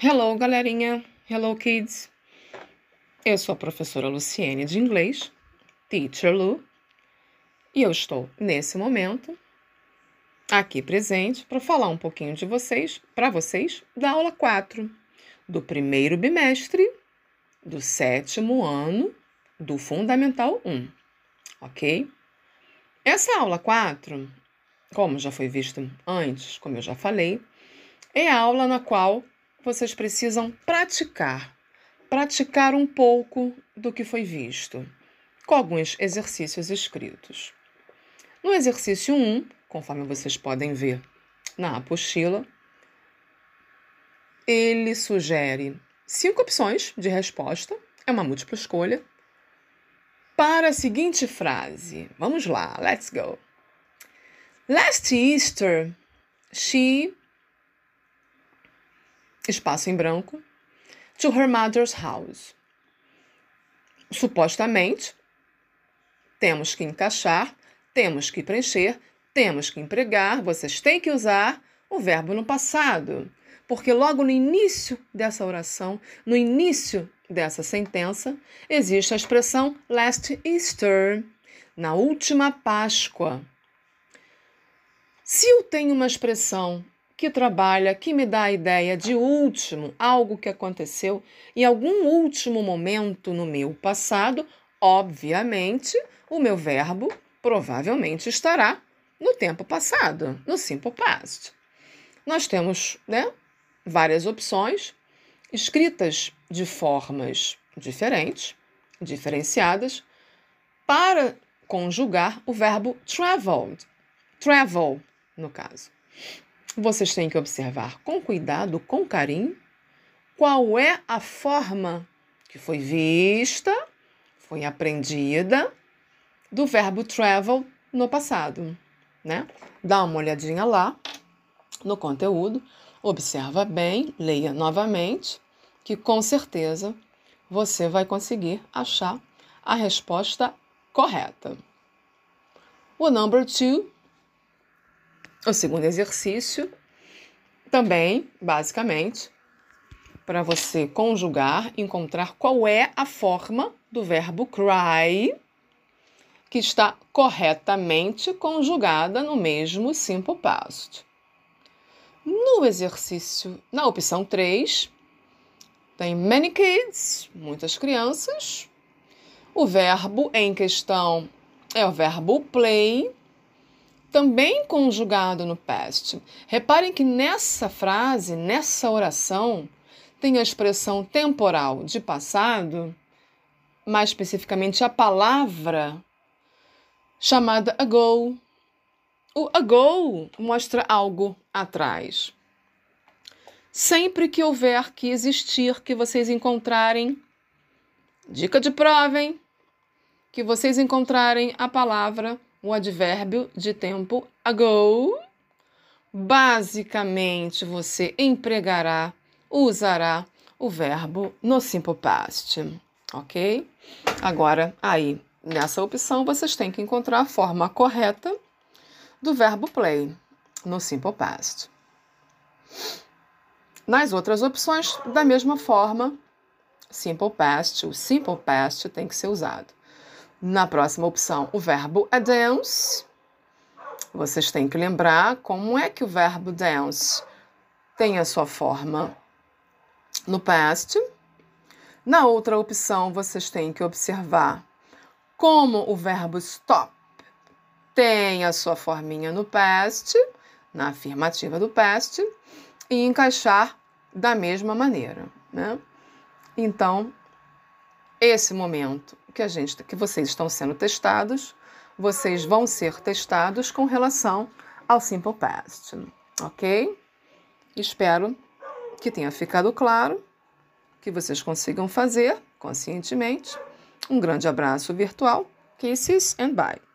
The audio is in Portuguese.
Hello, galerinha. Hello, kids. Eu sou a professora Luciene de inglês, Teacher Lu, e eu estou, nesse momento, aqui presente para falar um pouquinho de vocês, para vocês, da aula 4, do primeiro bimestre do 7º ano do Fundamental 1, ok? Essa aula 4, como já foi visto antes, como eu já falei, é a aula na qual vocês precisam praticar um pouco do que foi visto, com alguns exercícios escritos. No exercício 1, conforme vocês podem ver na apostila, ele sugere 5 opções de resposta, é uma múltipla escolha, para a seguinte frase. Vamos lá, let's go. Last Easter, she... espaço em branco, to her mother's house. Supostamente, temos que encaixar, temos que preencher, temos que empregar, vocês têm que usar o verbo no passado, porque logo no início dessa oração, no início dessa sentença, existe a expressão last Easter, na última Páscoa. Se eu tenho uma expressão que trabalha, que me dá a ideia de último, algo que aconteceu em algum último momento no meu passado, obviamente, o meu verbo provavelmente estará no tempo passado, no simple past. Nós temos, várias opções escritas de formas diferentes, diferenciadas, para conjugar o verbo traveled, travel, no caso. Vocês têm que observar com cuidado, com carinho, qual é a forma que foi vista, foi aprendida, do verbo travel no passado, Dá uma olhadinha lá no conteúdo, observa bem, leia novamente, que com certeza você vai conseguir achar a resposta correta. O number 2. O segundo exercício, também, basicamente, para você conjugar, encontrar qual é a forma do verbo cry que está corretamente conjugada no mesmo simple past. No exercício, na opção 3, tem many kids, muitas crianças. O verbo em questão é o verbo play, também conjugado no past. Reparem que nessa frase, nessa oração, tem a expressão temporal de passado, mais especificamente a palavra chamada ago. O ago mostra algo atrás. Sempre que houver, que existir, que vocês encontrarem, dica de prova, hein? Que vocês encontrarem a palavra, o advérbio de tempo ago, basicamente você empregará, usará o verbo no simple past, ok? Agora, aí, nessa opção, vocês têm que encontrar a forma correta do verbo play no simple past. Nas outras opções, da mesma forma, simple past, o simple past tem que ser usado. Na próxima opção, o verbo a dance. Vocês têm que lembrar como é que o verbo dance tem a sua forma no past. Na outra opção, vocês têm que observar como o verbo stop tem a sua forminha no past, na afirmativa do past, e encaixar da mesma maneira, Então, esse momento que vocês estão sendo testados, vocês vão ser testados com relação ao simple past, ok? Espero que tenha ficado claro, que vocês consigam fazer conscientemente. Um grande abraço virtual, kisses and bye!